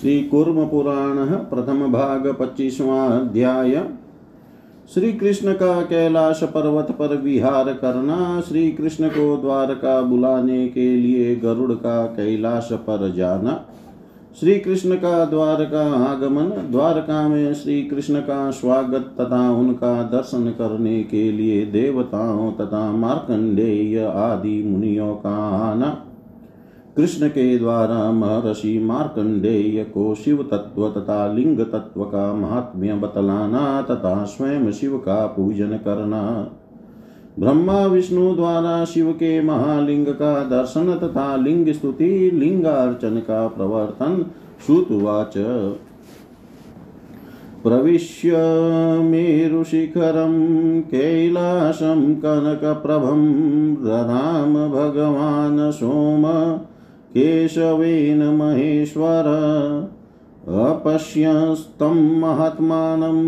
श्री कूर्म पुराण प्रथम भाग 25वां अध्याय। श्री कृष्ण का कैलाश पर्वत पर विहार करना, श्री कृष्ण को द्वारका बुलाने के लिए गरुड़ का कैलाश पर जाना, श्री कृष्ण का द्वारका आगमन, द्वारका में श्री कृष्ण का स्वागत तथा उनका दर्शन करने के लिए देवताओं तथा मार्कंडेय आदि मुनियों का आना, कृष्ण के द्वारा महर्षि मार्कंडेय को शिव तत्व तथा लिंग तत्व का महात्म्य बतलाना तथा स्वयं शिव का पूजन करना, ब्रह्मा विष्णु द्वारा शिव के महालिंग का दर्शन तथा लिंग स्तुति लिंगार्चन का प्रवर्तन। श्रुतवाच प्रविश्य मेरुशिखरं कैलासं कनकप्रभं रदाम भगवान् सोम केशवेन महेश्वर अपश्यस्तं महात्मानं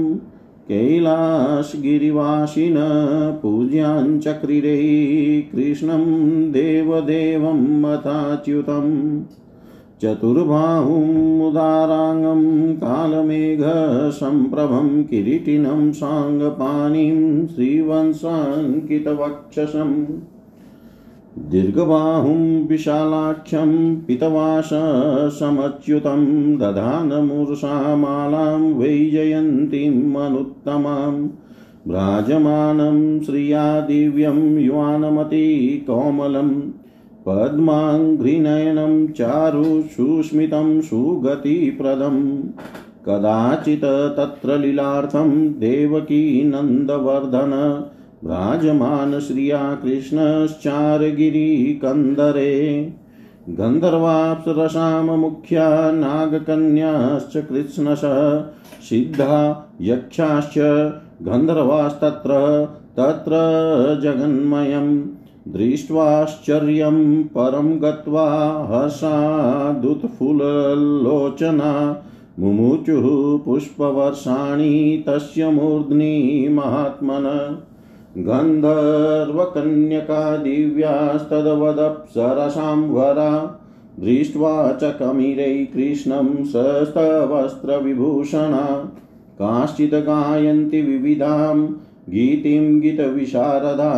कैलासगिरिवासिन पूज्याञ्चक्रिरे कृष्णं देवदेवं मताच्युतम् चतुर्बाहुं मुदारांगं कालमेघ संप्रभं किरीटिनं सांगपाणिं श्रीवंशांकितवक्षसं दीर्घबाहुं विशालाक्षं पितवासमच्युतं दधानमूर्षामालां वैजयन्तीं मनुत्तमां भ्राजमानं श्रिया दिव्यं युवानमति कोमलम् पद्माघ्रिनयनं चारु सुस्मितं सुगतिप्रदं कदाचित् तत्र लीलार्थं देवकी नंदवर्धन राजमान श्रिया कृष्णश्चारगिरिकन्दरे गन्धर्वाप्सरसां मुख्या नागकन्याश्च कृष्णशः सिद्धा यक्षाश्च गन्धर्वास्तत्र तत्र जगन्मयम् दृष्ट्वाश्चर्यं परं गत्वा हर्षादुत्फुल्लोचना मुमुचुः पुष्पवर्षाणि तस्य मूर्ध्नि महात्मन गन्धर्वकन्यका दिव्यास्तदवदप्सरसां वरा दृष्ट्वा च कमिरै कृष्णं सहस्रवस्त्रविभूषणा काश्चित् गायन्ति विविधां गीतिं गीतविशारदा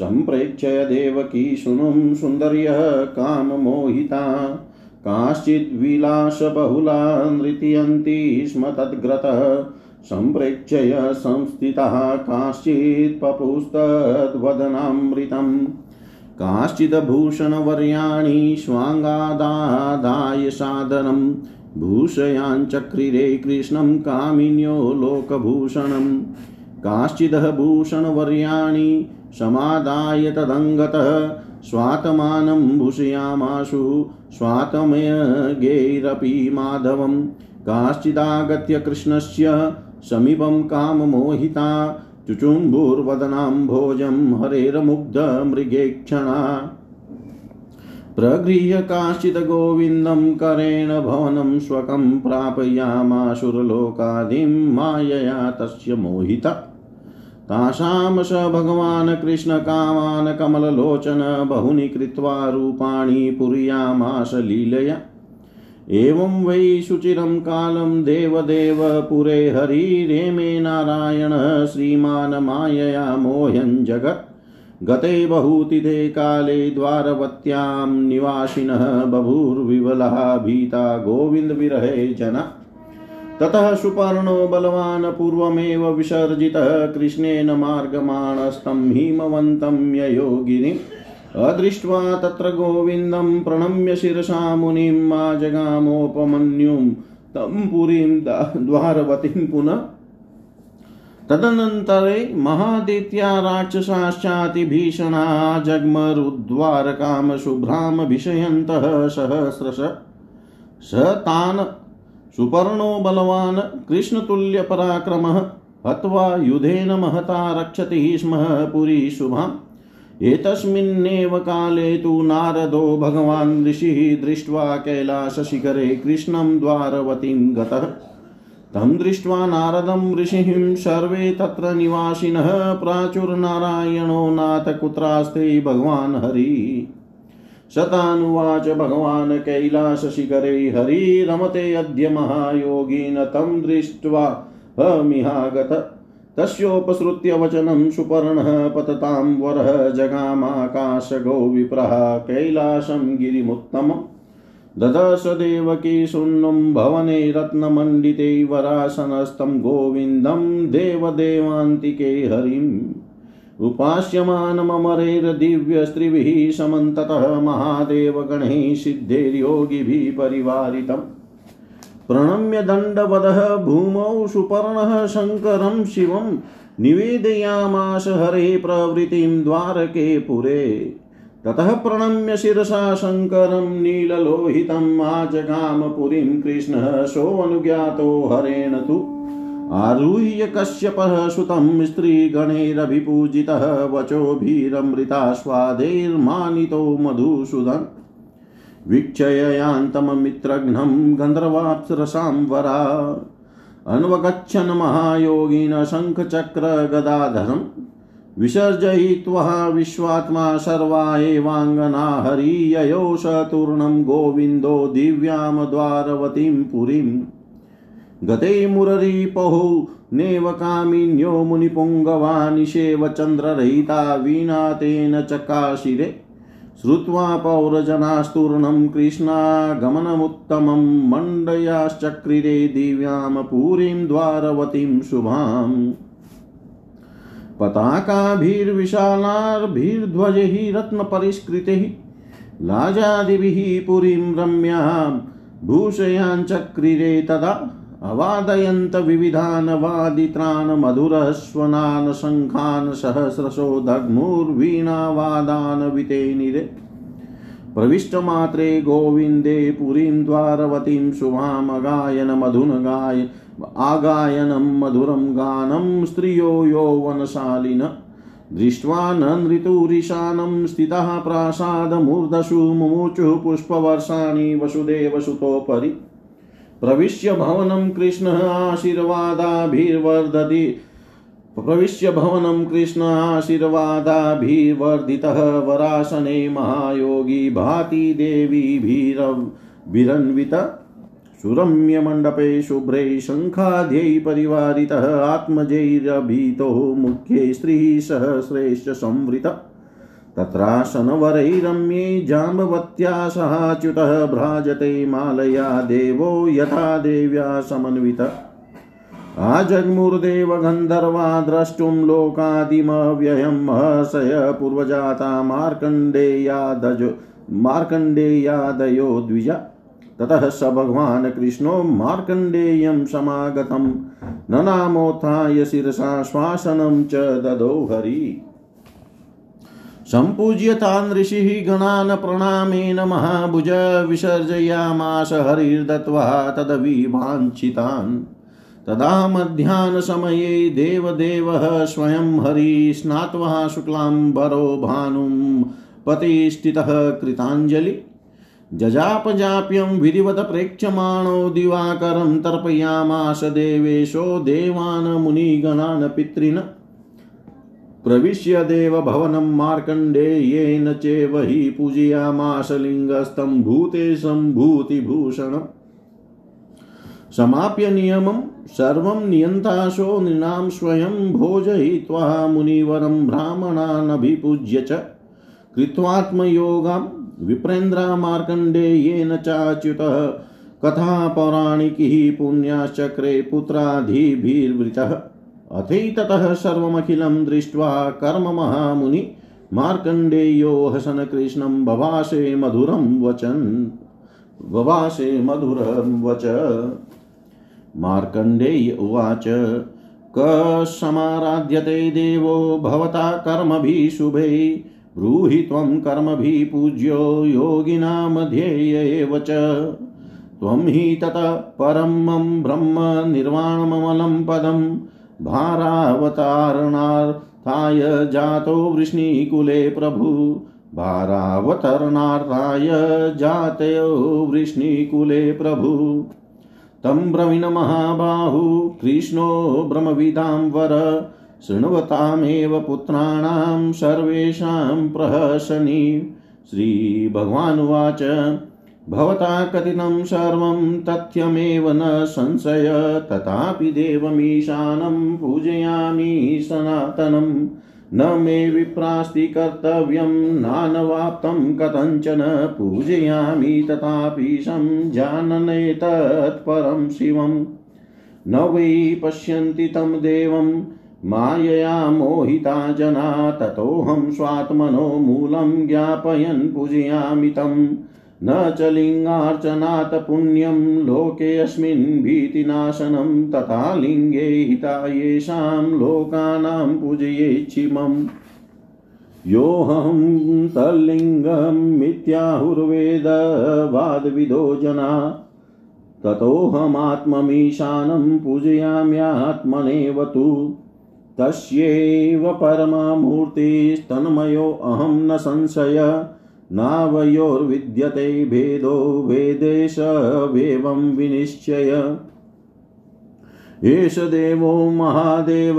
संप्रेक्ष्य देवकी सुनुं सुन्दर्य काममोहिता काश्चित् विलासबहुला नृत्यन्ति स्म तद्ग्रतः संप्रेक्ष्य संस्थितः काश्चित् पपुस्तद्वदनामृतं काश्चित् भूषणवर्याणि स्वाङ्गादादाय सादनं भूषयाञ्चक्रिरे कृष्णं कामिन्यो लोकभूषणं काश्चित् भूषणवर्याणि समादाय तदंगतः स्वातमानं भूषयामाशु स्वातमय गैरपि माधवं काश्चिदागत्य कृष्णस्य समीपं काममोहिता चुचुम्बुर्वदनां भोजं हरेर्मुग्ध मृगेक्षणा प्रगृह्य काश्चित् गोविन्दं करेण भवनं स्वकं प्रापयामाशुरलोकादिं मायया तस्य मोहिता तासां स भगवान् कृष्ण कामान कमललोचन बहुनि कृत्वा रूपाणि पूरयामास लीलया एवं वै सुचिरं कालं देवदेव पुरे हरि रेमे नारायण श्रीमान मायया मोहं जगत् गते बहुतिथे काले द्वारवत्यां निवासिनः बभूर्विवलः भीता गोविंद विरहे जना ततः सुपर्णो बलवान् पूर्वमेव विसर्जितः कृष्णेन मार्गमाणस्तं हिमवन्तं ययोगिनीम् अदृष्ट्वा तत्र गोविन्दं प्रणम्य शिरसा मुनिं मा जगामोपमन्युं तं पुरीं द्वारवतीं पुनः तदनन्तरे महादैत्या राक्षसाश्चातिभीषणा जग्मरुद्वारकां शुभ्रां भीषयन्तः सहस्रश शतान् सुपर्णो बलवान् कृष्णतुल्य पराक्रमः हत्वा युधेन महता रक्षति स्म पुरी शुभाम् एतस्मिन्नेव काले तु नारदो भगवान् ऋषिः दृष्ट्वा कैलासशिखरे कृष्णं द्वारवतीं गतः तं दृष्ट्वा नारदं ऋषिः सर्वे तत्र निवासिनः प्राचुर्नारायणो नाथ कुत्रास्ते भगवान् हरिः शतानुवाच भगवान् कैलास शिखरे हरि रमते अद्य महायोगिन तं दृष्ट्वा हमिहागत तस्योपसृत्य वचनं सुपर्णः पततां वरः जगामाकाशगो विप्रः कैलासं गिरिमुत्तमम् ददश देवकी शून्यं भवने रत्नमण्डिते वरासनस्थं गोविन्दं देवदेवान्तिके हरिम् उपास्यमानममरैर्दिव्यस्त्रिभिः समन्ततः महादेवगणैः सिद्धैर्योगिभिः परिवारितम् प्रणम्य दण्डवदः भूमौ सुपर्णः शङ्करं शिवं निवेदयामास हरेः प्रवृतिं द्वारके पुरे ततः प्रणम्य शिरसा शङ्करं नीललोहितम् आजगाम पुरीं कृष्णः सोऽनुज्ञातो हरेण तु आरुह्य कश्यपः सुतं स्त्रीगणैरभिपूजितः वचोभिरमृतास्वादैर्मानितो मधुसूदन वीक्षययान्तममित्रघ्नं गन्धर्वाप्सरसां वरा अन्वगच्छन् महायोगिन शङ्खचक्रगदाधरम् विसर्जयित्वा विश्वात्मा सर्वा एवाङ्गना हरिययो सतुर्णं गोविन्दो दिव्यां द्वारवतीं पुरीं गते मुररीपहो नेव कामिन्यो मुनिपुङ्गवा निषेव चन्द्ररहिता वीणा तेन चकाशिरे श्रुत्वा पौरजनास्तूर्णं कृष्णागमनमुत्तमं मण्डयाश्चक्रिरे दिव्यां पुरीं द्वारवतीं शुभाम् पताकाभिर्विशालार्भिर्ध्वजैः रत्नपरिष्कृतैः लाजादिभिः पुरीं रम्यां भूषयाञ्चक्रिरे तदा अवादयन्त विविधान् वादित्रान् मधुरस्वनान् शङ्खान् सहस्रशो दग्मुर्वीणावादान् वितेनिरे प्रविष्टमात्रे गोविन्दे पुरीं द्वारवतीं शुभां गायन मधुन गाय आगायनं मधुरं गानं स्त्रियो यौवनशालिन दृष्ट्वा नृतुरिशानं स्थितः प्रासादमूर्धसु मुमुचुः पुष्पवर्षाणि वसुदेवसुतोपरि प्रविश्य भवनं कृष्णः आशीर्वादाभिर्वर्धति प्रविश्य भवनं कृष्ण आशीर्वादाभिवर्धितः वरासने महायोगी भाति देवी भीरन्विता सुरम्य मंडपे शुभ्रे शंखाद्यै परिवारितः आत्मजैरभीतो मुख्ये स्त्रीः सहस्रैश्च संवृता तत्रासनवरै रम्ये जाम्बवत्या सहाच्युतः भ्राजते मालया देवो यथा देव्या समन्वितः आजग्मुर्देव गन्धर्वा द्रष्टुं लोकादिमव्ययं महर्षय पूर्वजाता मार्कण्डेयादयो द्विजा ततः स भगवान् कृष्णो मार्कण्डेयं समागतं ननामोत्थाय शिरसा श्वासनं च ददौ हरि सम्पूज्य तान् ऋषिः गणान् प्रणामेन महाभुज विसर्जयामास हरिर्दत्वा तद्विवाञ्छितान् तदा मध्याह्नसमये देवदेवः स्वयं हरिः स्नात्वा शुक्लाम्बरो भानुं पतिष्ठितः कृताञ्जलि जजापजाप्यं विधिवत प्रेक्षमाणो दिवाकरं तर्पयामास देवेशो देवान् मुनिगणान् पितृन् प्रविश्य देवभवनं मार्कण्डेयेन चैव हि पूजयामास लिङ्गस्थं भूते सम्भूतिभूषणं समाप्य नियमं सर्वं नियन्ताशो नृणां स्वयं भोजयित्वा मुनिवरं ब्राह्मणान् अभिपूज्य च कृत्वात्मयोगं विप्रेन्द्र मार्कण्डेयेन चाच्युतः कथा पौराणिकी पुण्याश्चक्रे पुत्राधिभिर्वृतः अथैततः सर्वमखिलं दृष्ट्वा कर्म महामुनि मार्कण्डेयो हसन कृष्णं बवासे मधुरं वच मार्कण्डेय उवाच क समाराध्यते देवो भवता कर्मभिः शुभे ब्रूहि त्वं कर्मभिः पूज्यो योगिनां ध्येय एव च त्वं हि ततः परं मम ब्रह्म निर्वाणममलं पदं भारावतारणार्थाय जातो वृष्णिकुले प्रभु तं ब्रवीण महाबाहु कृष्णो ब्रह्मविदां वर शृण्वतामेव पुत्राणां सर्वेषां प्रहसनी श्री भगवानुवाच भवता कथितं सर्वं तथ्यमेव न संशय तथापि देवमीशानं पूजयामि सनातनं न मे विप्रास्ति कर्तव्यं नानवाप्तं कथंचन पूजयामि तथापीशं जानने तत्परं शिवं न वै पश्यन्ति तं देवं मायया मोहिता जना ततोऽहं स्वात्मनो मूलं ज्ञापयन् पूजयामि तम् न च लिंगार्चनात् पुण्यं लोकेऽस्मिन् भीतिनाशनं तथा लिंगे हितायेषां लोकानां पूजयेच्छिमं योऽहं तल्लिंगं मिथ्याहुर्वेद वादविदो जना ततोऽहमात्ममीशानं पूजयाम्यात्मनेव तु तस्यैव परमामूर्तिस्तन्मयोऽहं न संशय नावयोर्विद्यते भेदो वेदेश वेवं विनिश्चय एष देवो महादेव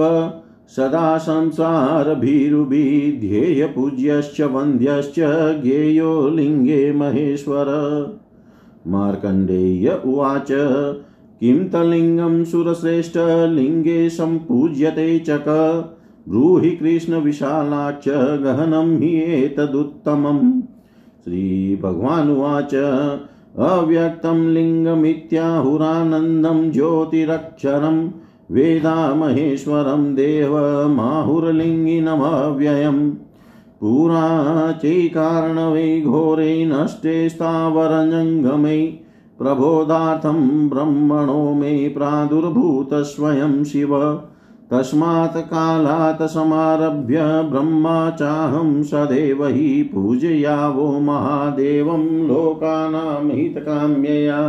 सदा संसारभिरुभिः ध्येयपूज्यश्च वन्द्यश्च ज्ञेयो लिंगे महेश्वर मार्कण्डेय उवाच किं तल्लिंगं सुरश्रेष्ठ लिंगे सम्पूज्यते चक ब्रूहि कृष्ण विशालाक्ष गहनं हि एतदुत्तमम् श्री भगवानुवाच अव्यक्तं लिंगमित्याहुरानन्दं ज्योतिरक्षरं वेदामहेश्वरं देवमाहुर्लिङ्गिनमव्ययं पुरा चैकारणवै घोरे नष्टे स्थावरजङ्गमे प्रबोधार्थं ब्रह्मणो मे प्रादुर्भूत स्वयं शिव तस्मात् कालात् समारभ्य ब्रह्मा चाहं सदैव हि पूजयावो महादेवं लोकानां हितकाम्यया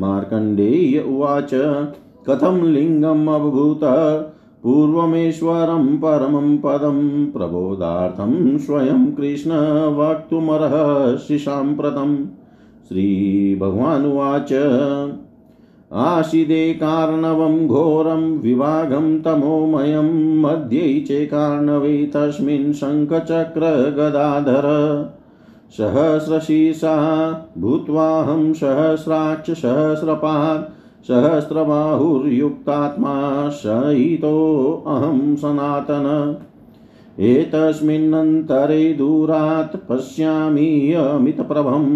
मार्कण्डेय उवाच कथं लिंगम् अवभूत पूर्वमेश्वरं परमं पदं प्रबोधार्थं स्वयं कृष्ण वक्तुमर्हसि साम्प्रतं श्रीभगवानुवाच आशिदे कार्णवं घोरं विभागं तमोमयं मध्ये चैकार्णवे तस्मिन् शङ्खचक्र गदाधर सहस्रशीसा भूत्वाहं सहस्राक्ष सहस्रपात् सहस्रबाहुर्युक्तात्मा सहितोऽहं सनातन एतस्मिन्नन्तरे दूरात् पश्यामि अमितप्रभं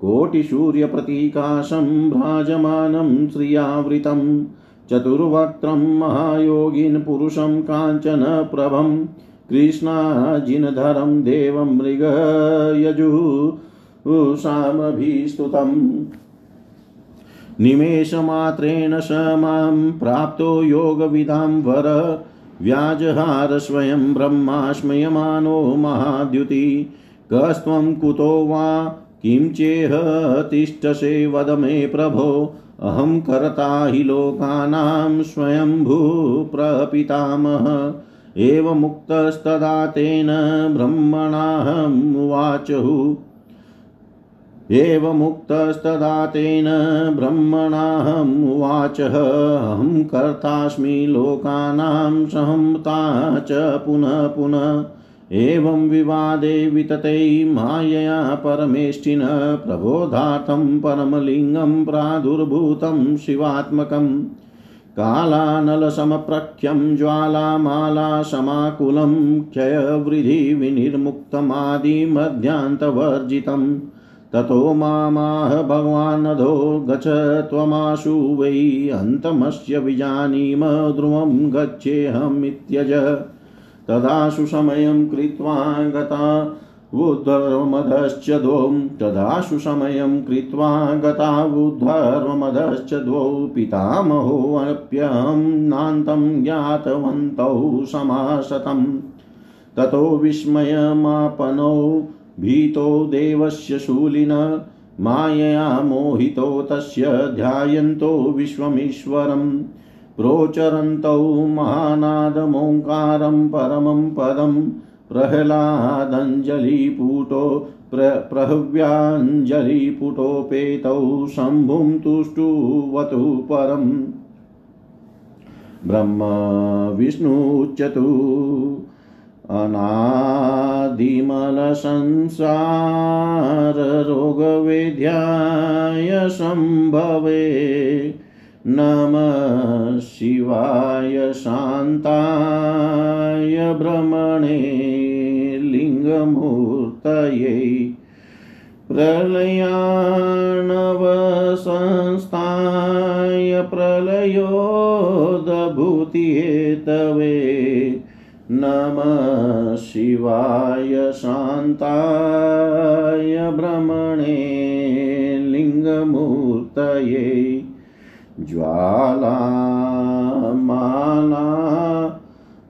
कोटिसूर्यप्रतिकाशं भ्राजमानं श्रियावृतं चतुर्वक्त्रं महायोगिन् पुरुषं काञ्चनप्रभं कृष्णाजिनधरं देवं मृगयजुषामभिस्तुतं निमेषमात्रेण स मां प्राप्तो योगविदां वर व्याजहार स्वयं ब्रह्मा स्मयमानो महाद्युति कस्त्वं कुतो वा किं चेह तिष्ठसे वद मे प्रभो अहं कर्ता हि लोकानां स्वयंभूप्रपितामह एवमुक्तस्तदा तेन ब्रह्मणाहमुवाचः अहं कर्तास्मि लोकानां संहता च पुनः पुनः एवं विवादे वितते मायया परमेष्ठिन प्रबोधार्थं परमलिंगं प्रादुर्भूतं शिवात्मकं कालानलसमप्रख्यं ज्वालामालासमाकुलं क्षयवृद्धि विनिर्मुक्तमादिमध्यान्तवर्जितं ततो मामाह भगवानधो गच्छ त्वमाशु वै अन्तमस्य विजानीम ध्रुवं गच्छेऽहम् इत्यज तदा सुसमयं कृत्वा गता उद्धर्वमधश्च द्वौ पितामहो अप्यहं नान्तं ज्ञातवन्तौ समासतं ततो विस्मयमापनौ भीतो देवस्य शूलिन मायया मोहितो तस्य ध्यायन्तो विश्वमीश्वरम् प्रोचरन्तौ महानादमोङ्कारं परमं पदं प्रह्लादाञ्जलिपुटोपेतौ शम्भुं तुष्टुवतु परं ब्रह्मा विष्णुच्चतु अनादिमल संसार रोग विद्याय संभवे नमः शिवाय शांताय ब्रह्मणे लिंगमूर्तये प्रलयानव संस्थाय प्रलयोद्भूतिये तवे नमः शिवाय शांताय ब्रह्मणे लिंगमूर्तये ज्वालामाला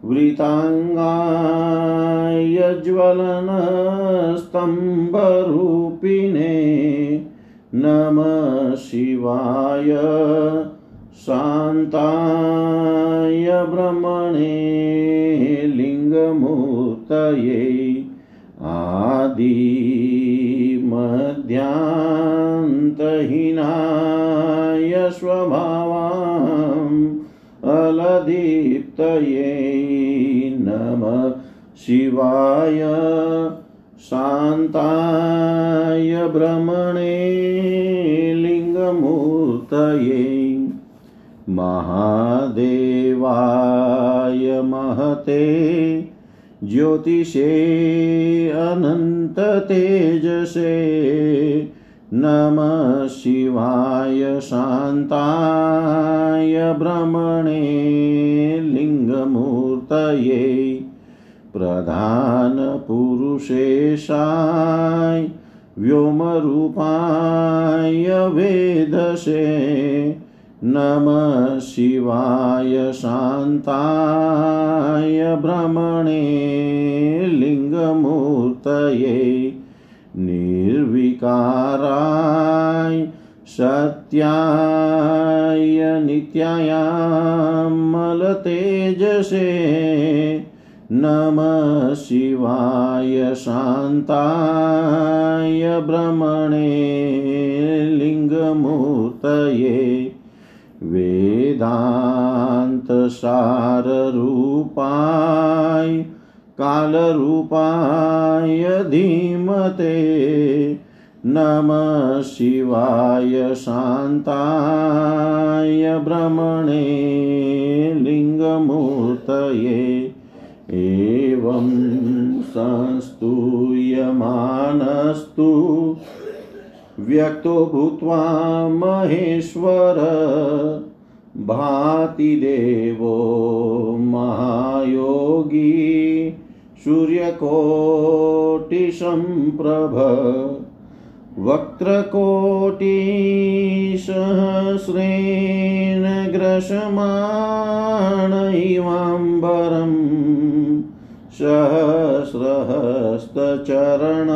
वृतांगाय ज्वलनस्तंभरूपिणे नमः शिवाय शांताय ब्रह्मणे लिंगमूर्तये आदि मध्यांतहीनाय स्वभावाम् अलदीप्तये नमः शिवाय शांताय ब्रह्मणे लिंगमूर्तये महादेवाय महते ज्योतिषे अनंत तेजसे नमः शिवाय शांताय ब्रह्मणे लिंगमूर्तये प्रधान पुरुषेशाय व्योमरूपाय वेदसे नमः शिवाय शांताय ब्रह्मणे लिंगमूर्तये निर्विकाराय सत्याय नित्यायामल तेजसे नमः शिवाय शांताय ब्रह्मणे लिंगमूर्तये वेदांत सार रूपाय काल रूपाय धीमते नमः शिवाय शांताय ब्रह्मणे लिंगमूर्तये एवं संस्तूयमानस्तु व्यक्तो भूत्वा महेश्वर भाति देवो महायोगी सूर्यकोटि संप्रभ वक्त्रकोटि सहस्रेण ग्रसमान इवांबरम सहस्रहस्तचरण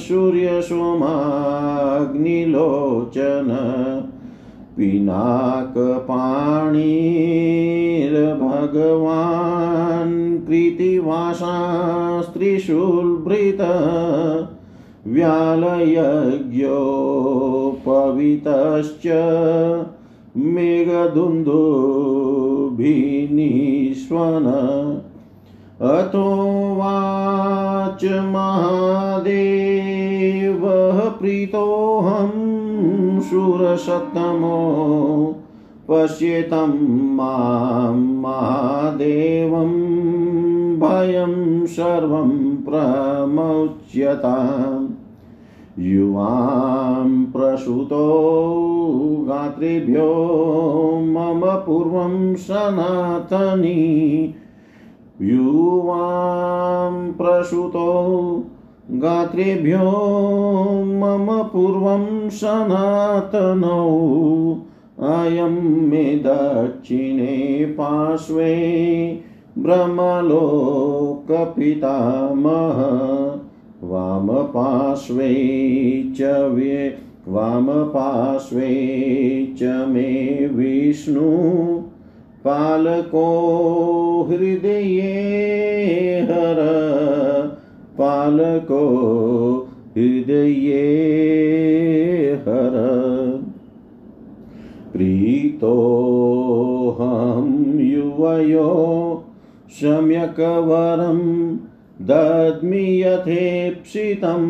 सूर्यसोमाग्निलोचन पिनाकपाणिर्भगवान् कृतिवासास्त्रिशूलभृत व्यालयज्ञोपवीतश्च मेघदुन्दुभिनिस्वन अतो वाच महादेवः प्रीतोऽहं शूरशतमो पश्येतं मां महादेवं भयं सर्वं प्रमुच्यताम् युवां प्रसूतो गात्रेभ्यो मम पूर्वं सनातनी युवां प्रसूतो गात्रेभ्यो मम पूर्वं सनातनौ अयं मे दक्षिणे पार्श्वे ब्रह्मलोकपितामह वामपार्श्वे च मे विष्णु पालको हृदये हर पालको हृदये हर प्रीतोऽहं युवयो सम्यक् वरं दद्मि यथेप्सितं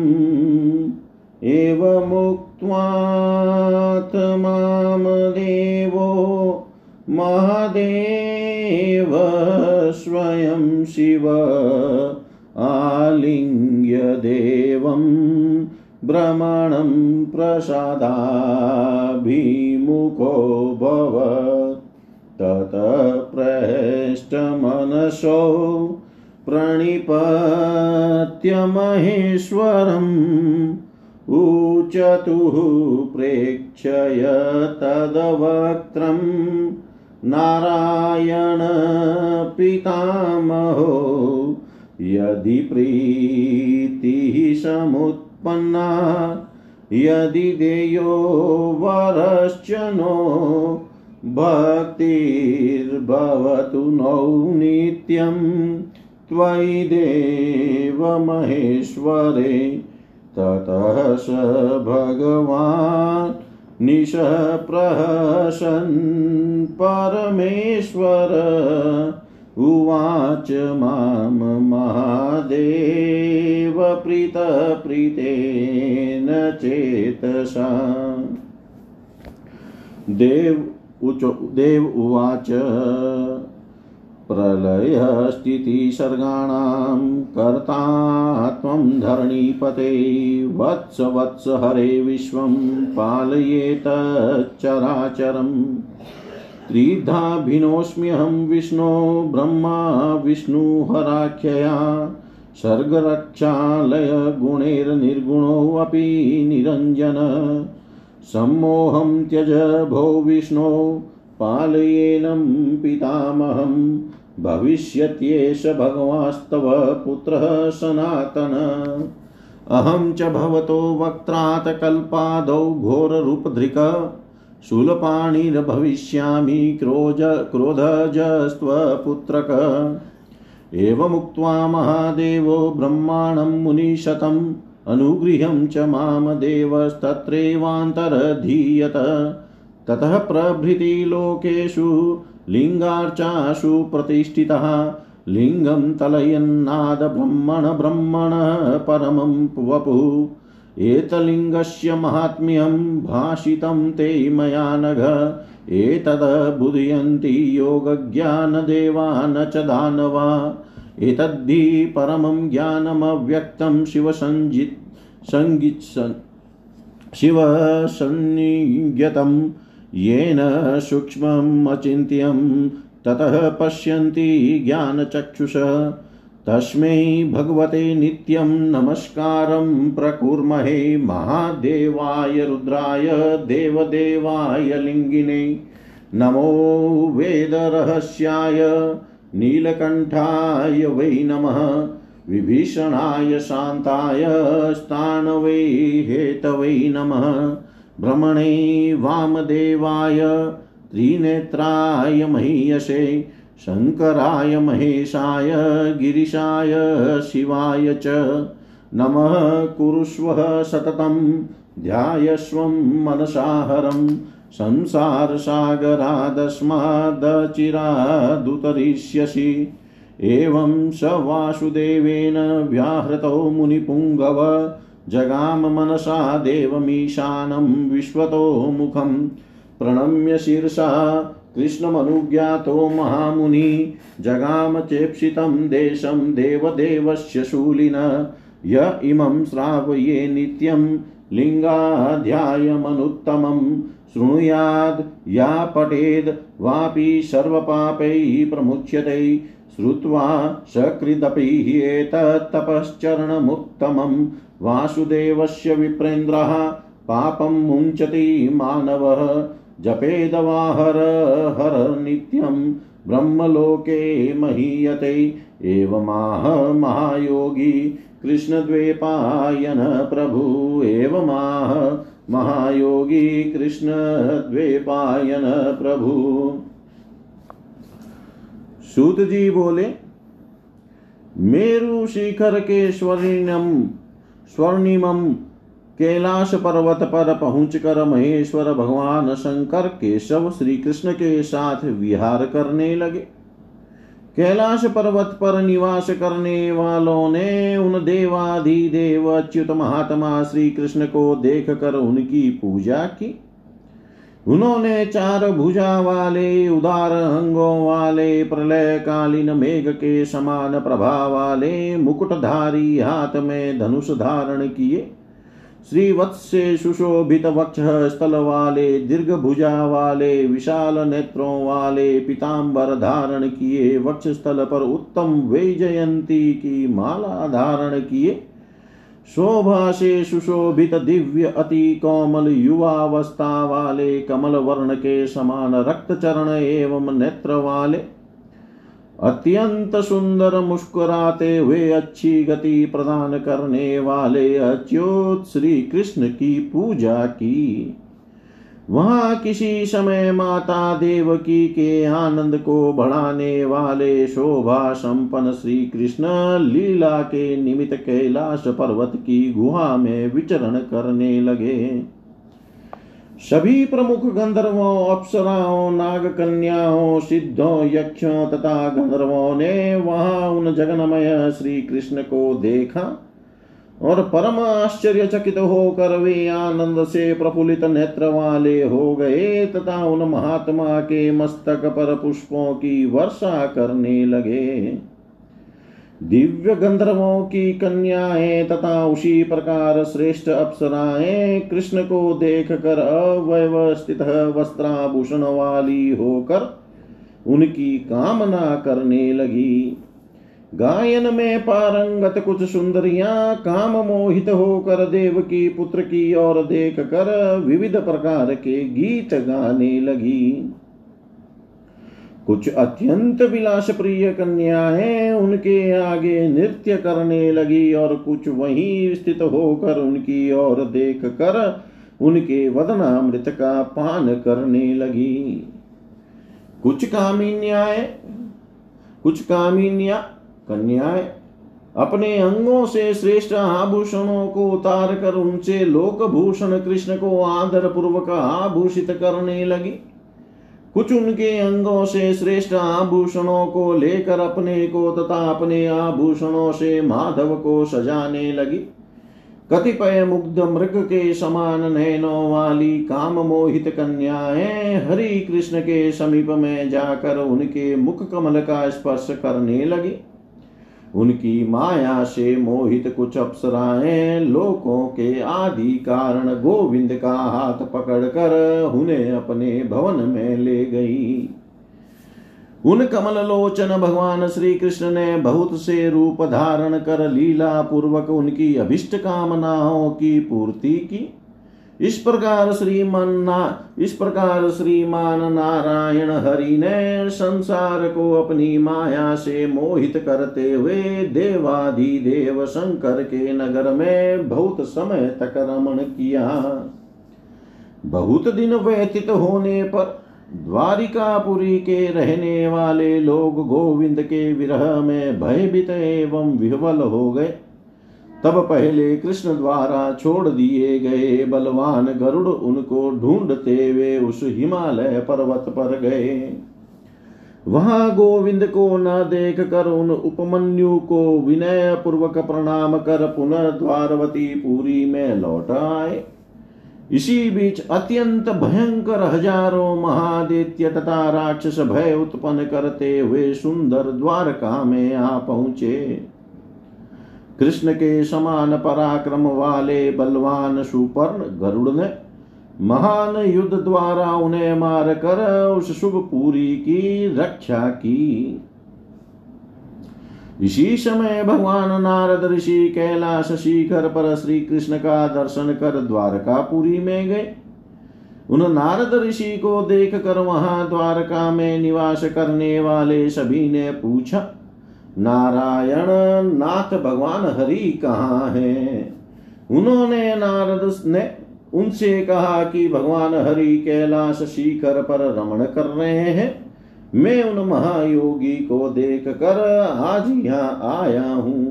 एवमुक्त्वाथ मां देवो महादेव स्वयं शिव आलिंग्य देवं ब्रह्मणं प्रसादाभिमुखो भव ततः प्रेष्टमनसो प्रणिपत्य महेश्वरम् ऊचतु प्रेक्षय तदवक्त्रं नारायण पितामहो यदि प्रीतिः समुत्पन्ना यदि देयो वरश्च नो भक्तिर्भवतु नौ नित्यं त्वयि देव महेश्वरे ततः स भगवान् निःप्रहसन् परमेश्वर उवाच माम महादेव प्रीतेन चेतसा देव उवाच प्रलय स्थिति सर्गाणां कर्ता त्वं धरणीपते वत्स वत्स हरे विश्वं पालयेत चराचरम् त्रिधा भिनोऽस्म्यहं विष्णो ब्रह्मा विष्णुहराख्यया सर्गरक्षालय गुणैर्निर्गुणोऽपि निरञ्जन सम्मोहं त्यज भो विष्णो पालयेनं पितामहं भविष्यत्येष भगवास्तव पुत्रः सनातनः अहं च भवतो वक्त्रात् कल्पादौ घोररूपधृक् शूलपाणिर्भविष्यामि क्रोधजस्त्वपुत्रक एवमुक्त्वा महादेवो ब्रह्माणं मुनिशतम् अनुगृह्यं च माम देवस्तत्रैवान्तरधीयत ततः प्रभृति लोकेषु लिङ्गार्चासु प्रतिष्ठितः लिङ्गं तलयन्नाद ब्रह्मण ब्रह्मण परमं वपुः एतलिङ्गस्य महात्म्यं भाषितं ते मया नघ एतद् बुधयन्ति योगज्ञानदेवा न च दानवा एतद्धि परमं ज्ञानमव्यक्तं शिवसंज्ञितं येन सूक्ष्मम् अचिन्त्यं ततः पश्यन्ति ज्ञानचक्षुषः तस्मै भगवते नित्यं नमस्कारं प्रकुर्महे महादेवाय रुद्राय देवदेवाय लिङ्गिने नमो वेदरहस्याय नीलकण्ठाय वै नमः विभीषणाय शान्ताय स्थाणवे हेतवे नमः ब्रह्मणे वामदेवाय त्रिनेत्राय महीयसे शंकराय महेशाय गिरिशाय शिवाय च नमः कुरुष्वः सततं ध्यायस्वं मनसाहरं संसारसागरादस्मादचिरादुतरिष्यसि एवं स वासुदेवेन व्याहृतो मुनिपुङ्गव जगाम मनसा देवमीशानं विश्वतो मुखं प्रणम्य शीर्षा कृष्णमनुज्ञातो महामुनि जगाम चेप्सितं देशं देवदेवस्य शूलिन य इमं श्रावये नित्यं लिङ्गाध्यायमनुत्तमं शृणुयाद् या पठेद् वापि सर्वपापैः प्रमुच्यते श्रुत्वा सकृदपि एतत्तपश्चरणमुत्तमं वासुदेवस्य विप्रेन्द्रः पापं मुञ्चति मानवः जपेदवाहर हर नित्यं ब्रह्मलोके महीयते एवमाह महायोगी कृष्णद्वैपायन प्रभु एवमाह महायोगी कृष्णद्वैपायन प्रभु। सूत जी बोले, मेरु शिखर के स्वर्णिमम कैलाश पर्वत पर पहुंचकर महेश्वर भगवान शंकर केशव श्री कृष्ण के साथ विहार करने लगे। कैलाश पर्वत पर निवास करने वालों ने उन देवाधिदेव अच्युत महात्मा श्री कृष्ण को देखकर उनकी पूजा की। उन्होंने चार भुजा वाले, उदार अंगों वाले, प्रलयकालीन मेघ के समान प्रभा वाले, मुकुटधारी, हाथ में धनुष धारण किए, श्रीवत्स से सुशोभित वक्ष स्थल वाले, दीर्घ भुजा वाले, विशाल नेत्रों वाले, पीताम्बर धारण किए, वक्ष स्थल पर उत्तम वैजयंती की माला धारण किए, शोभा से सुशोभित दिव्य अति कोमल युवावस्था वाले, कमल वर्ण के समान रक्त चरण एवं नेत्र वाले, अत्यंत सुंदर मुस्कुराते हुए अच्छी गति प्रदान करने वाले अच्युत श्री कृष्ण की पूजा की। वहां किसी समय माता देवकी के आनंद को बढ़ाने वाले शोभा संपन्न श्री कृष्ण लीला के निमित्त कैलाश पर्वत की गुहा में विचरण करने लगे। सभी प्रमुख गंधर्वों, अप्सराओं, नाग कन्याओं, सिद्धों, यक्षों तथा गंधर्वों ने वहां उन जगन्मय श्री कृष्ण को देखा और परम आश्चर्यचकित होकर वे आनंद से प्रफुल्लित नेत्र वाले हो गए तथा उन महात्मा के मस्तक पर पुष्पों की वर्षा करने लगे। दिव्य गंधर्वों की कन्याएं तथा उसी प्रकार श्रेष्ठ अप्सराएं कृष्ण को देखकर अव्यवस्थित वस्त्राभूषण वाली होकर उनकी कामना करने लगी। गायन में पारंगत कुछ सुंदरियां काम मोहित होकर देव की पुत्र की ओर देख कर विविध प्रकार के गीत गाने लगी। कुछ अत्यंत विलास प्रिय कन्याएं उनके आगे नृत्य करने लगी और कुछ वहीं स्थित होकर उनकी ओर देख कर उनके वदनामृत का पान करने लगी। कुछ कामिनियां अपने अंगों से श्रेष्ठ आभूषणों को उतार कर उनसे लोकभूषण कृष्ण को आदर पूर्वक आभूषित करने लगी। कुछ उनके अंगों से श्रेष्ठ आभूषणों को लेकर अपने को तथा अपने आभूषणों से माधव को सजाने लगी। कतिपय मुग्ध मृग के समान नैनों वाली काम मोहित कन्याएं हरि कृष्ण के समीप में जाकर उनके मुख कमल का स्पर्श करने लगी। उनकी माया से मोहित कुछ अप्सराएं लोकों के आदि कारण गोविंद का हाथ पकड़कर उन्हें अपने भवन में ले गई। उन कमल लोचन भगवान श्री कृष्ण ने बहुत से रूप धारण कर लीला पूर्वक उनकी अभिष्ट कामनाओं की पूर्ति की। इस प्रकार श्रीमान नारायण हरि ने संसार को अपनी माया से मोहित करते हुए देवाधिदेव शंकर के नगर में बहुत समय तक रमण किया। बहुत दिन व्यतीत होने पर द्वारिकापुरी के रहने वाले लोग गोविंद के विरह में भयभीत एवं विह्वल हो गए। तब पहले कृष्ण द्वारा छोड़ दिए गए बलवान गरुड़ उनको ढूंढते हुए उस हिमालय पर्वत पर गए। वहां गोविंद को न देख कर उन उपमन्यु को विनय पूर्वक प्रणाम कर पुनः द्वारवती पुरी में लौट आए। इसी बीच अत्यंत भयंकर हजारों महादैत्य तथा राक्षस भय उत्पन्न करते हुए सुंदर द्वारका में आ पहुंचे। कृष्ण के समान पराक्रम वाले बलवान सुपर्ण गरुड़ ने महान युद्ध द्वारा उन्हें मार कर उस शुभ पुरी की रक्षा की। इसी समय भगवान नारद ऋषि कैलाश शिखर पर श्री कृष्ण का दर्शन कर द्वारकापुरी में गए। उन नारद ऋषि को देख कर वहां द्वारका में निवास करने वाले सभी ने पूछा, नारायण नाथ भगवान हरि कहाँ है? उन्होंने नारद ने उनसे कहा कि भगवान हरि कैलाश शिखर पर रमण कर रहे हैं। मैं उन महायोगी को देख कर आज यहाँ आया हूँ।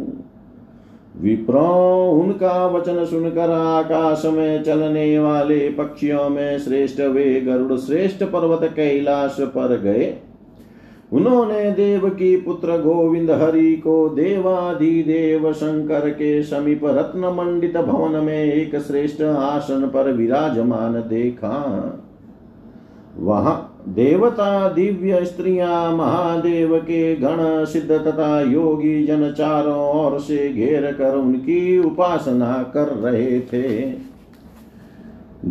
विप्रों, उनका वचन सुनकर आकाश में चलने वाले पक्षियों में श्रेष्ठ वे गरुड़ श्रेष्ठ पर्वत कैलाश पर गए। उन्होंने देव की पुत्र गोविंद हरि को देवाधिदेव शंकर के समीप रत्न मंडित भवन में एक श्रेष्ठ आसन पर विराजमान देखा। वहां देवता दिव्य स्त्रियां महादेव के गण सिद्ध तथा योगी जन चारों ओर से घेर कर उनकी उपासना कर रहे थे।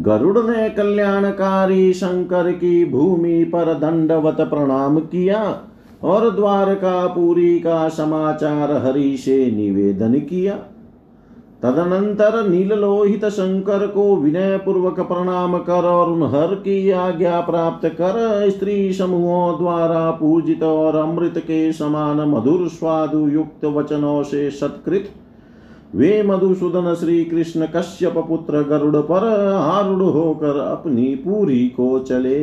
गरुड़ ने कल्याणकारी शंकर की भूमि पर दंडवत प्रणाम किया और द्वारकापुरी का समाचार हरि से निवेदन किया। तदनंतर नीललोहित शंकर को विनय पूर्वक प्रणाम कर और उन हर की आज्ञा प्राप्त कर स्त्री समूहों द्वारा पूजित और अमृत के समान मधुर स्वादु युक्त वचनों से सत्कृत वे मधुसूदन श्री कृष्ण कश्यप पुत्र गरुड़ पर आरूढ़ होकर अपनी पूरी को चले।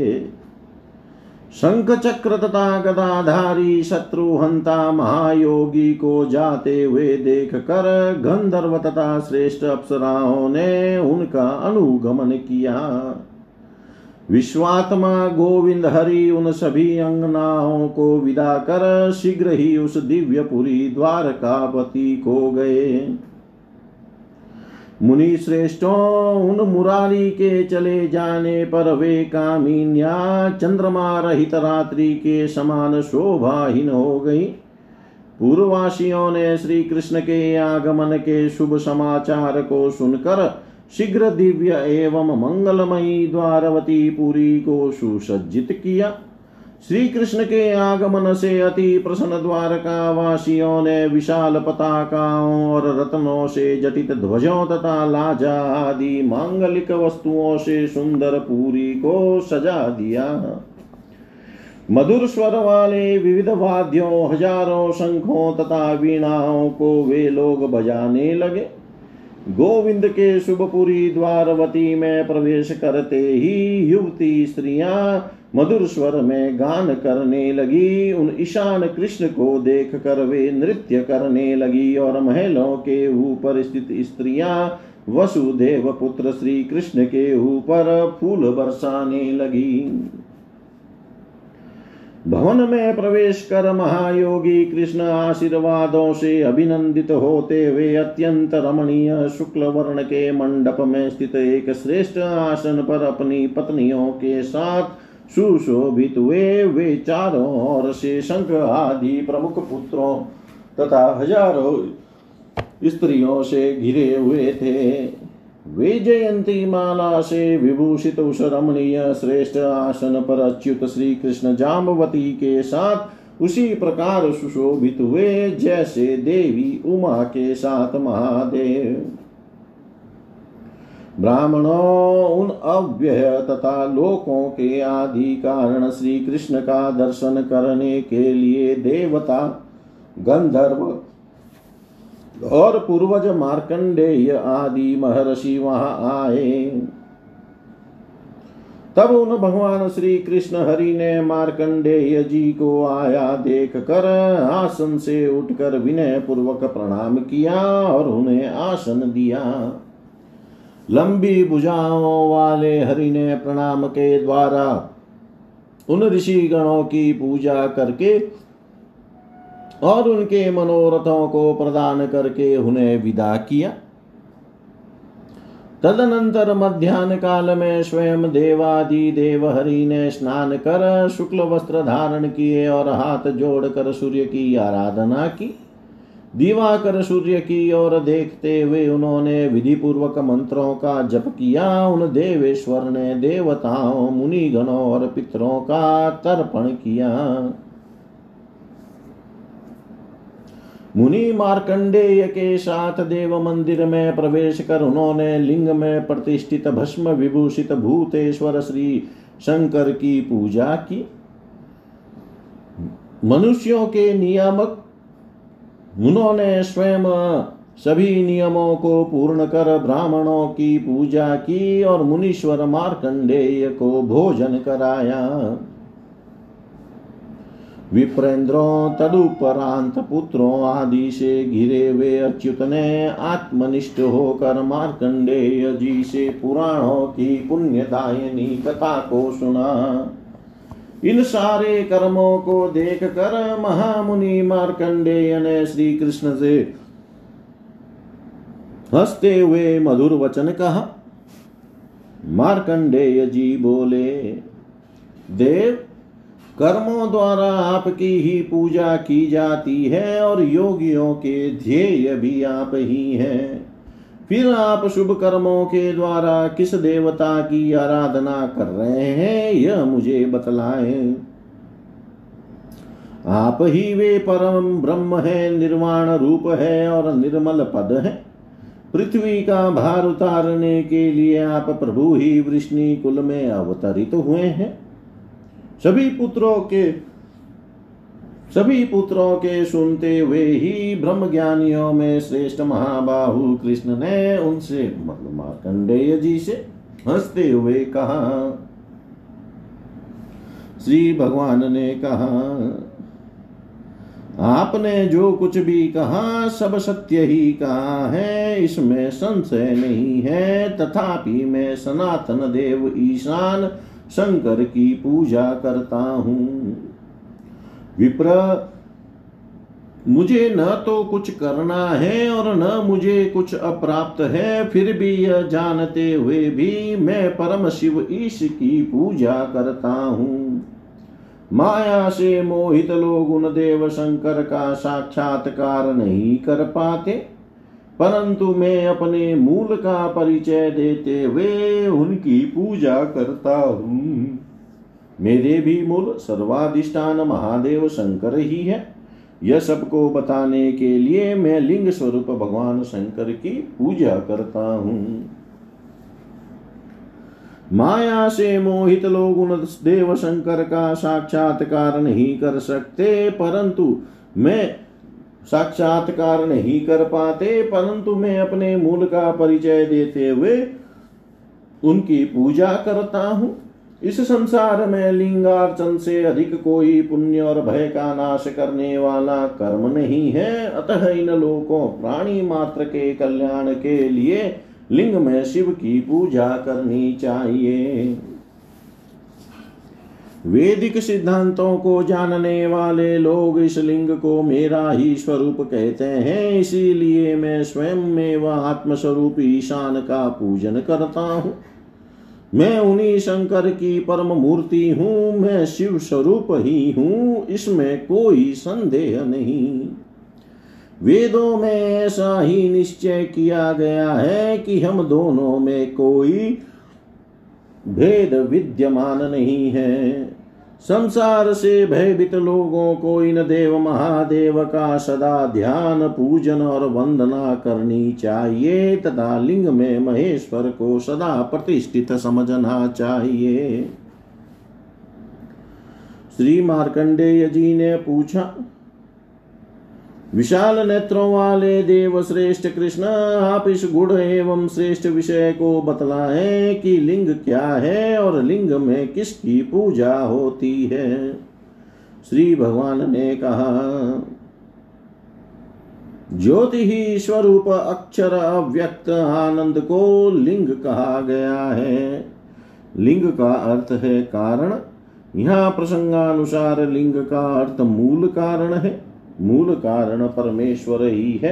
शंख चक्र तथा गदाधारी शत्रुहंता महायोगी को जाते हुए देख कर गंधर्व तथा श्रेष्ठ अप्सराओं ने उनका अनुगमन किया। विश्वात्मा गोविंद हरि उन सभी अंगनाओं को विदा कर शीघ्र ही उस दिव्यपुरी द्वारकापति को गए। मुनि श्रेष्ठों उन मुरारी के चले जाने पर वे कामिन्या चंद्रमा रहित रात्रि के समान शोभाहीन हो गई। पूर्ववासियों ने श्री कृष्ण के आगमन के शुभ समाचार को सुनकर शीघ्र दिव्य एवं मंगलमयी द्वारवती पुरी को सुसज्जित किया। श्री कृष्ण के आगमन से अति प्रसन्न द्वारका वासियों ने विशाल पताकाओं और रत्नों से जटित ध्वजों तथा लाजा आदि मांगलिक वस्तुओं से सुंदर पूरी को सजा दिया। मधुर स्वर वाले विविध वाद्यों हजारों शंखों तथा वीणाओं को वे लोग बजाने लगे। गोविंद के शुभपुरी द्वारवती में प्रवेश करते ही युवती स्त्रियां मधुर स्वर में गान करने लगी। उन ईशान कृष्ण को देख कर वे नृत्य करने लगी और महलों के ऊपर स्थित स्त्रियां वसुदेव पुत्र श्री कृष्ण के ऊपर फूल बरसाने लगी। भवन में प्रवेश कर महायोगी कृष्ण आशीर्वादों से अभिनंदित होते हुए अत्यंत रमणीय शुक्ल वर्ण के मंडप में स्थित एक श्रेष्ठ आसन पर अपनी पत्नियों के साथ सुशोभित हुए। वे चारों ओर से शंख आदि प्रमुख पुत्रों तथा हजारों स्त्रियों से घिरे हुए थे। वे जयंती माला से विभूषित उस रमणीय श्रेष्ठ आसन पर अच्युत श्री कृष्ण जाम्बवती के साथ उसी प्रकार सुशोभित हुए जैसे देवी उमा के साथ महादेव। ब्राह्मणों उन अव्यय तथा लोकों के आदि कारण श्री कृष्ण का दर्शन करने के लिए देवता गंधर्व और पूर्वज मार्कंडेय आदि महर्षि वहां आए। तब उन भगवान श्री कृष्ण हरि ने मार्कंडेय जी को आया देख कर आसन से उठकर विनय पूर्वक प्रणाम किया और उन्हें आसन दिया। लंबी भुजाओं वाले हरि ने प्रणाम के द्वारा उन ऋषि गणों की पूजा करके और उनके मनोरथों को प्रदान करके उन्हें विदा किया। तदनंतर मध्याह्न काल में स्वयं देवाधिदेव हरि ने स्नान कर शुक्ल वस्त्र धारण किए और हाथ जोड़कर सूर्य की आराधना की। दिवाकर सूर्य की ओर देखते हुए उन्होंने विधि पूर्वक मंत्रों का जप किया। उन देवेश्वर ने देवताओं मुनि गणों और पितरों का तर्पण किया। मुनि मार्कंडेय के साथ देव मंदिर में प्रवेश कर उन्होंने लिंग में प्रतिष्ठित भस्म विभूषित भूतेश्वर श्री शंकर की पूजा की। मनुष्यों के नियामक उन्होंने स्वयं सभी नियमों को पूर्ण कर ब्राह्मणों की पूजा की और मुनीश्वर मार्कंडेय को भोजन कराया। विप्रेंद्रों तदुपरांत पुत्रों आदि से घिरे हुए अच्युत ने आत्मनिष्ठ होकर मार्कंडेय जी से पुराणों की पुण्यदायिनी कथा को सुना। इन सारे कर्मों को देखकर महामुनि मार्कंडेय ने श्री कृष्ण से हंसते हुए मधुर वचन कहा। मार्कंडेय जी बोले, देव, कर्मों द्वारा आपकी ही पूजा की जाती है और योगियों के ध्येय भी आप ही हैं। फिर आप शुभ कर्मों के द्वारा किस देवता की आराधना कर रहे हैं, यह मुझे बतलाएं। आप ही वे परम ब्रह्म हैं, निर्वाण रूप है और निर्मल पद है। पृथ्वी का भार उतारने के लिए आप प्रभु ही वृष्णि कुल में अवतरित हुए हैं। सभी पुत्रों के सुनते हुए ही ब्रह्म ज्ञानियों में श्रेष्ठ महाबाहु कृष्ण ने उनसे मतलब मार्कंडेय जी से हंसते हुए कहा। श्री भगवान ने कहा, आपने जो कुछ भी कहा सब सत्य ही कहा है, इसमें संशय नहीं है। तथापि मैं सनातन देव ईशान शंकर की पूजा करता हूं। विप्र, मुझे न तो कुछ करना है और न मुझे कुछ अप्राप्त है, फिर भी यह जानते हुए भी मैं परम शिव ईश की पूजा करता हूं। माया से मोहित लोग उन देव शंकर का साक्षात्कार नहीं कर पाते, परंतु मैं अपने मूल का परिचय देते हुए उनकी पूजा करता हूँ। मेरे भी मूल सर्वाधिष्ठान महादेव शंकर ही है। यह सबको बताने के लिए मैं लिंग स्वरूप भगवान शंकर की पूजा करता हूँ। माया से मोहित लोग उन देव शंकर का साक्षात्कार नहीं कर सकते, परंतु मैं अपने मूल का परिचय देते हुए उनकी पूजा करता हूँ। इस संसार में लिंगार्चन से अधिक कोई पुण्य और भय का नाश करने वाला कर्म नहीं है। अतः इन लोकों प्राणी मात्र के कल्याण के लिए लिंग में शिव की पूजा करनी चाहिए। वैदिक सिद्धांतों को जानने वाले लोग इस लिंग को मेरा ही स्वरूप कहते हैं, इसीलिए मैं स्वयं में व आत्मस्वरूप ईशान का पूजन करता हूँ। मैं उन्हीं शंकर की परम मूर्ति हूँ। मैं शिव स्वरूप ही हूँ, इसमें कोई संदेह नहीं। वेदों में ऐसा ही निश्चय किया गया है कि हम दोनों में कोई भेद विद्यमान नहीं है। संसार से भयभीत लोगों को इन देव महादेव का सदा ध्यान, पूजन और वंदना करनी चाहिए तथा लिंग में महेश्वर को सदा प्रतिष्ठित समझना चाहिए। श्री मार्कंडेय जी ने पूछा, विशाल नेत्रों वाले देव श्रेष्ठ कृष्ण, आप इस गुण एवं श्रेष्ठ विषय को बतलाएं कि लिंग क्या है और लिंग में किसकी पूजा होती है। श्री भगवान ने कहा, ज्योति ही स्वरूप अक्षर अव्यक्त आनंद को लिंग कहा गया है। लिंग का अर्थ है कारण। यहाँ प्रसंगानुसार लिंग का अर्थ मूल कारण है। मूल कारण परमेश्वर ही है।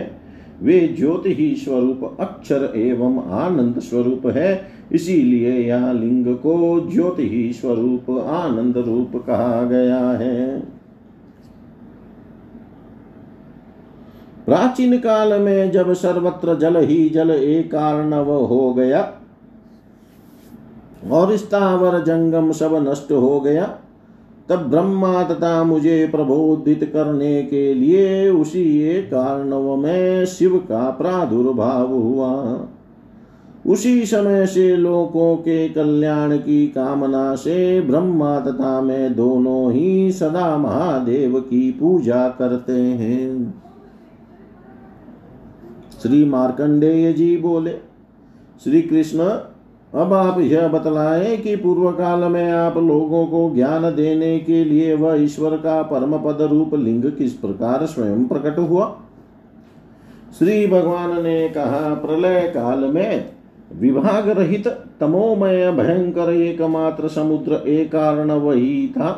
वे ज्योति ही स्वरूप अक्षर एवं आनंद स्वरूप है, इसीलिए यह लिंग को ज्योति ही स्वरूप आनंद रूप कहा गया है। प्राचीन काल में जब सर्वत्र जल ही जल एक कारणव हो गया और स्थावर जंगम सब नष्ट हो गया, तब ब्रह्मा तथा मुझे प्रबोधित करने के लिए उसी एक कारणव में शिव का प्रादुर्भाव हुआ। उसी समय से लोकों के कल्याण की कामना से ब्रह्मा तथा मैं दोनों ही सदा महादेव की पूजा करते हैं। श्री मार्कंडेय जी बोले, श्री कृष्ण, अब आप यह बतलाएं कि पूर्व काल में आप लोगों को ज्ञान देने के लिए वह ईश्वर का परम पद रूप लिंग किस प्रकार स्वयं प्रकट हुआ। श्री भगवान ने कहा, प्रलय काल में विभाग रहित तमोमय भयंकर एकमात्र समुद्र एक कारणव ही था।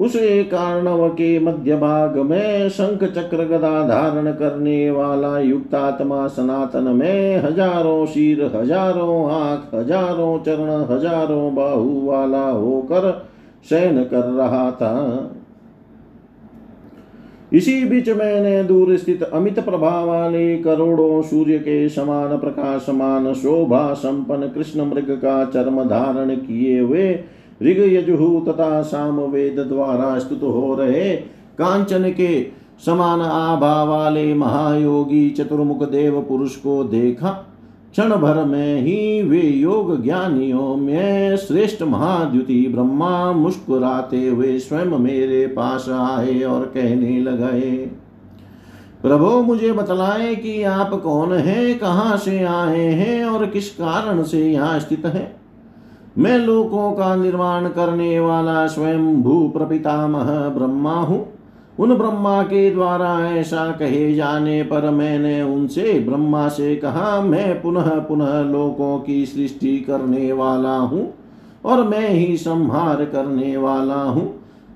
उसे कार्णव के मध्य भाग में शंख चक्र गदा धारण करने वाला युक्तात्मा सनातन में हजारों शीर हजारों आंख हजारों चरण हजारों बाहु वाला होकर शयन कर रहा था। इसी बीच मैंने दूर स्थित अमित प्रभाव वाले करोड़ों सूर्य के समान प्रकाशमान शोभा संपन्न कृष्ण मृग का चर्म धारण किए हुए ऋग यजुः तथा सामवेद द्वारा स्तुत हो रहे कांचन के समान आभा वाले महायोगी चतुर्मुख देव पुरुष को देखा। क्षण भर में ही वे योग ज्ञानियों में श्रेष्ठ महाद्युति ब्रह्मा मुस्कुराते हुए स्वयं मेरे पास आए और कहने लगे, प्रभो मुझे बतलाएं कि आप कौन हैं, कहाँ से आए हैं और किस कारण से यहाँ स्थित हैं। मैं लोकों का निर्माण करने वाला स्वयं भू प्रपितामह ब्रह्मा हूँ। उन ब्रह्मा के द्वारा ऐसा कहे जाने पर मैंने उनसे ब्रह्मा से कहा, मैं पुनः पुनः लोकों की सृष्टि करने वाला हूँ और मैं ही संहार करने वाला हूँ।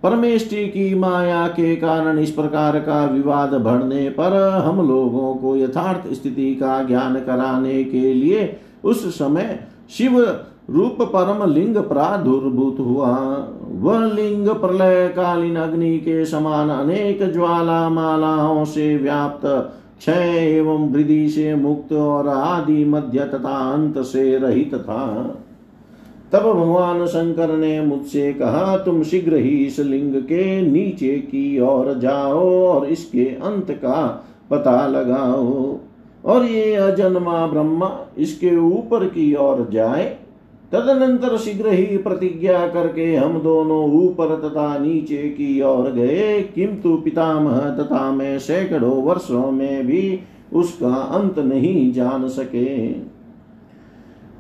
परमेष्टि की माया के कारण इस प्रकार का विवाद बढ़ने पर हम लोगों को यथार्थ स्थिति का ज्ञान कराने के लिए उस समय शिव रूप परम लिंग प्रादुर्भूत हुआ। वह लिंग प्रलय कालीन अग्नि के समान अनेक ज्वाला मालाओं से व्याप्त क्षय एवं वृद्धि से मुक्त और आदि मध्य तथा अंत से रहित था। तब भगवान शंकर ने मुझसे कहा, तुम शीघ्र ही इस लिंग के नीचे की ओर जाओ और इसके अंत का पता लगाओ और ये अजन्मा ब्रह्मा इसके ऊपर की ओर जाए। तदनंतर शीघ्र ही प्रतिज्ञा करके हम दोनों ऊपर तथा नीचे की ओर गए, किंतु पितामह तथा मैं सैकड़ों वर्षों में भी उसका अंत नहीं जान सके।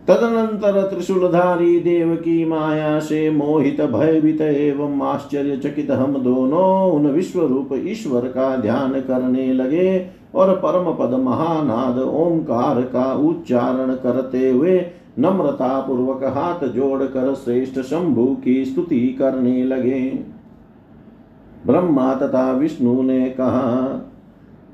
तदनंतर त्रिशूलधारी देव की माया से मोहित भयभीत एवं आश्चर्यचकित हम दोनों उन विश्व रूप ईश्वर का ध्यान करने लगे और परम पद महानाद ओंकार का उच्चारण करते हुए नम्रता पूर्वक हाथ जोड़कर श्रेष्ठ शंभु की स्तुति करने लगे। ब्रह्मा तथा विष्णु ने कहा,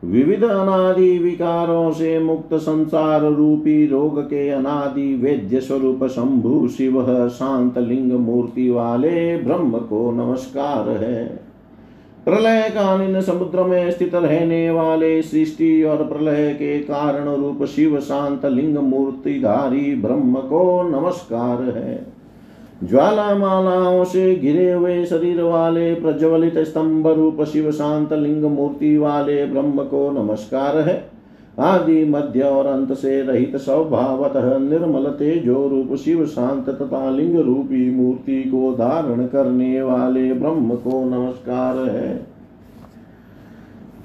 विविध अनादि विकारों से मुक्त संसार रूपी रोग के अनादि वेद्य स्वरूप शंभु शिव शांत लिंग मूर्ति वाले ब्रह्म को नमस्कार है। प्रलयकालीन समुद्र में स्थित रहने वाले सृष्टि और प्रलय के कारण रूप शिव शांत लिंग मूर्तिधारी ब्रह्म को नमस्कार है। ज्वालामालाओं से घिरे हुए शरीर वाले प्रज्वलित स्तंभ रूप शिव शांत लिंग मूर्ति वाले ब्रह्म को नमस्कार है। आदि मध्य और अंत से रहित स्वभावतः निर्मल तेजो रूप शिव शांत तथा लिंग रूपी मूर्ति को धारण करने वाले ब्रह्म को नमस्कार है।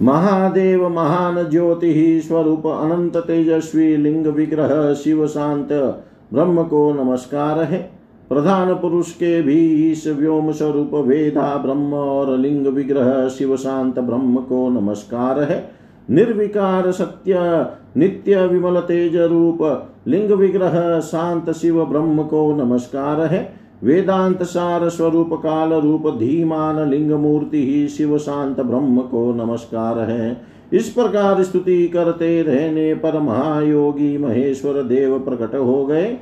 महादेव महान ज्योति ही स्वरूप अनंत तेजस्वी लिंग विग्रह शिव शांत ब्रह्म को नमस्कार है। प्रधान पुरुष के भी इस व्योम स्वरूप वेदा ब्रह्म और लिंग विग्रह शिव शांत ब्रह्म को नमस्कार है। निर्विकार सत्य नित्य विमल तेज रूप लिंग विग्रह शांत शिव ब्रह्म को नमस्कार है। वेदांत सार स्वरूप काल रूप धीमान लिंग मूर्ति ही शिव शांत ब्रह्म को नमस्कार है। इस प्रकार स्तुति करते रहने पर महायोगी महेश्वर देव प्रकट हो गए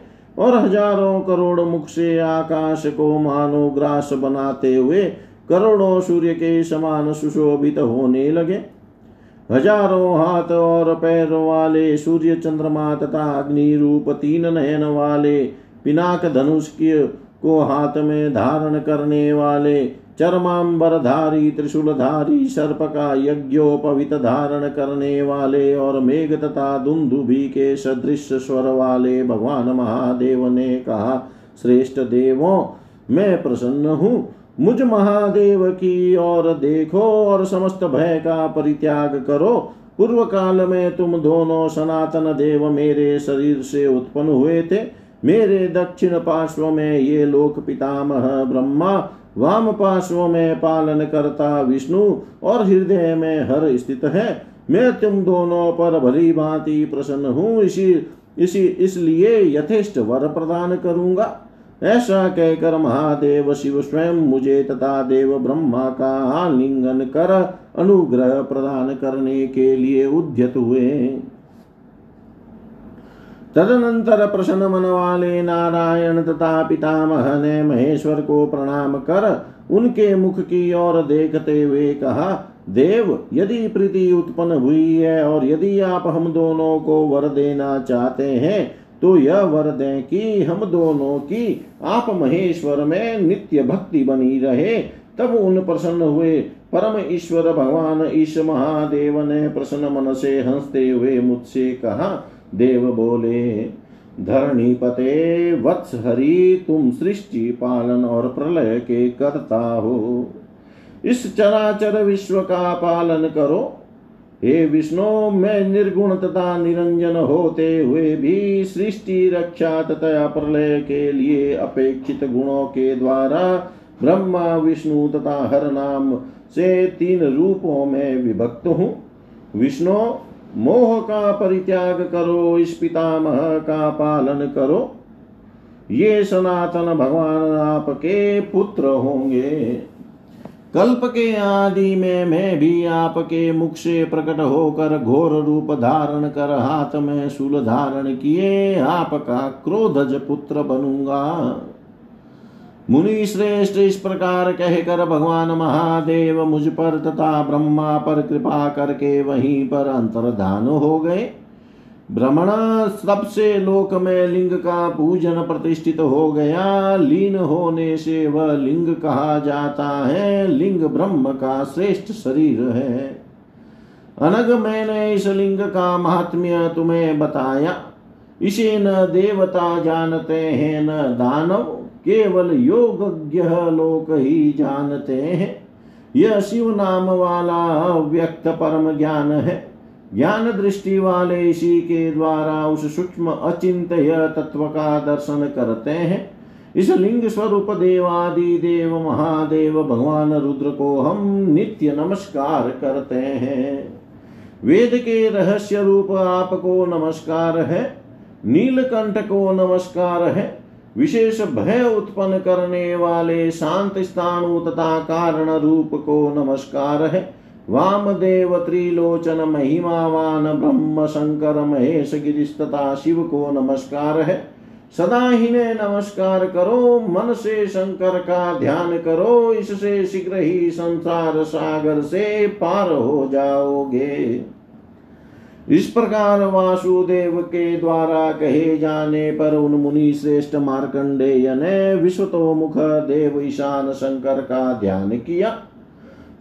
और हजारों करोड़ मुख से आकाश को मानो ग्रास बनाते हुए करोड़ों सूर्य के समान सुशोभित होने लगे। हजारों हाथ और पैर वाले सूर्य चंद्रमा तथा अग्नि रूप तीन नयन वाले पिनाक धनुष को हाथ में धारण करने वाले चर्मांबरधारी त्रिशूलधारी सर्प का यज्ञोपवीत धारण करने वाले और मेघ तथा दुंदुभि के सदृश स्वर वाले भगवान महादेव ने कहा, श्रेष्ठ देवों मैं प्रसन्न हूँ, मुझ महादेव की ओर देखो और समस्त भय का परित्याग करो। पूर्व काल में तुम दोनों सनातन देव मेरे शरीर से उत्पन्न हुए थे। मेरे दक्षिण पार्श्व में ये लोक पितामह ब्रह्मा, वाम पार्श्व में पालन करता विष्णु और हृदय में हर स्थित है। मैं तुम दोनों पर भली भांति प्रसन्न हूँ, इसलिए यथेष्ट वर प्रदान करूँगा। ऐसा कहकर महादेव शिव स्वयं मुझे तथा देव ब्रह्मा का आलिंगन कर अनुग्रह प्रदान करने के लिए उद्यत हुए। तदनंतर प्रसन्न मन वाले नारायण तथा पितामह ने महेश्वर को प्रणाम कर उनके मुख की ओर देखते हुए कहा, देव, यदि प्रीति उत्पन्न हुई है और यदि आप हम दोनों को वर देना चाहते हैं तो यह वर दें कि हम दोनों की आप महेश्वर में नित्य भक्ति बनी रहे। तब उन प्रसन्न हुए परम ईश्वर भगवान इस महादेव ने प्रसन्न मन से हंसते हुए मुझसे कहा। देव बोले, धरणी पते वत्स हरि, तुम सृष्टि पालन और प्रलय के कर्ता हो, इस चराचर विश्व का पालन करो। हे विष्णु, मैं निर्गुण तथा निरंजन होते हुए भी सृष्टि रक्षा तथा प्रलय के लिए अपेक्षित गुणों के द्वारा ब्रह्मा विष्णु तथा हर नाम से तीन रूपों में विभक्त हूँ। विष्णु, मोह का परित्याग करो, इस पितामह का पालन करो, ये सनातन भगवान आपके पुत्र होंगे। कल्प के आदि में मैं भी आपके मुख से प्रकट होकर घोर रूप धारण कर हाथ में शूल धारण किए आपका क्रोधज पुत्र बनूंगा। मुनि श्रेष्ठ, इस प्रकार कहकर भगवान महादेव मुझ पर तथा ब्रह्मा पर कृपा करके वहीं पर अंतर्धान हो गए। ब्रह्मण सबसे लोक में लिंग का पूजन प्रतिष्ठित हो गया। लीन होने से वह लिंग कहा जाता है। लिंग ब्रह्म का श्रेष्ठ शरीर है। अनग, मैंने इस लिंग का महात्म्य तुम्हें बताया। इसे न देवता जानते हैं न दानव, केवल योगज्ञ लोक ही जानते हैं। यह शिव नाम वाला व्यक्त परम ज्ञान है। ज्ञान दृष्टि वाले इसी के द्वारा उस सूक्ष्म अचिंत्य तत्व का दर्शन करते हैं। इस लिंग स्वरूप देवादि देव महादेव भगवान रुद्र को हम नित्य नमस्कार करते हैं। वेद के रहस्य रूप आपको नमस्कार है। नीलकंठ को नमस्कार है। विशेष भय उत्पन्न करने वाले शांत स्थाणु तथा कारण रूप को नमस्कार है। वामदेव त्रिलोचन महिमावान ब्रह्म शंकर महेश गिरीश तथा शिव को नमस्कार है। सदा ही ने नमस्कार करो, मन से शंकर का ध्यान करो, इससे शीघ्र ही संसार सागर से पार हो जाओगे। इस प्रकार वासुदेव के द्वारा कहे जाने पर उन मुनि श्रेष्ठ मार्कंडेय ने विश्वतोमुख देव ईशान शंकर का ध्यान किया।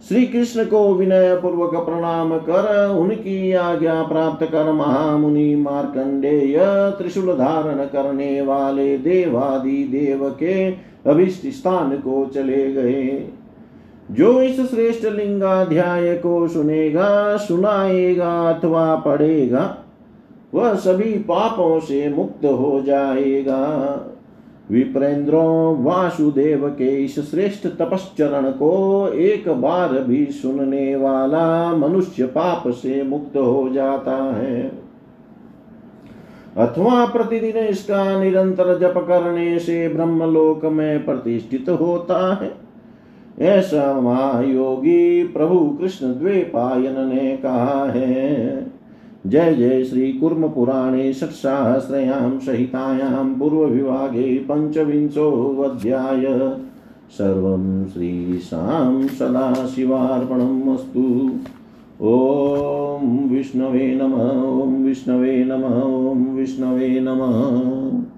श्री कृष्ण को विनय पूर्वक प्रणाम कर उनकी आज्ञा प्राप्त कर महामुनि मार्कंडेय त्रिशूल धारण करने वाले देवादि देव के अभिष्ट स्थान को चले गए। जो इस श्रेष्ठ लिंगाध्याय को सुनेगा, सुनाएगा अथवा पढ़ेगा वह सभी पापों से मुक्त हो जाएगा। विप्रेंद्रों, वासुदेव के इस श्रेष्ठ तपश्चरण को एक बार भी सुनने वाला मनुष्य पाप से मुक्त हो जाता है अथवा प्रतिदिन इसका निरंतर जप करने से ब्रह्मलोक में प्रतिष्ठित होता है। ऐसा महायोगी प्रभु कृष्ण द्वैपायन ने कहा है। जय जय श्री कूर्म पुराणे षट्सहस्रयां संहितायां पूर्वविभागे पंचविंशोऽध्याय। सर्वं श्रीशां सदाशिवार्पणमस्तु। ओम विष्णवे नमः। ओम विष्णवे नमः। ओम विष्णवे नमः।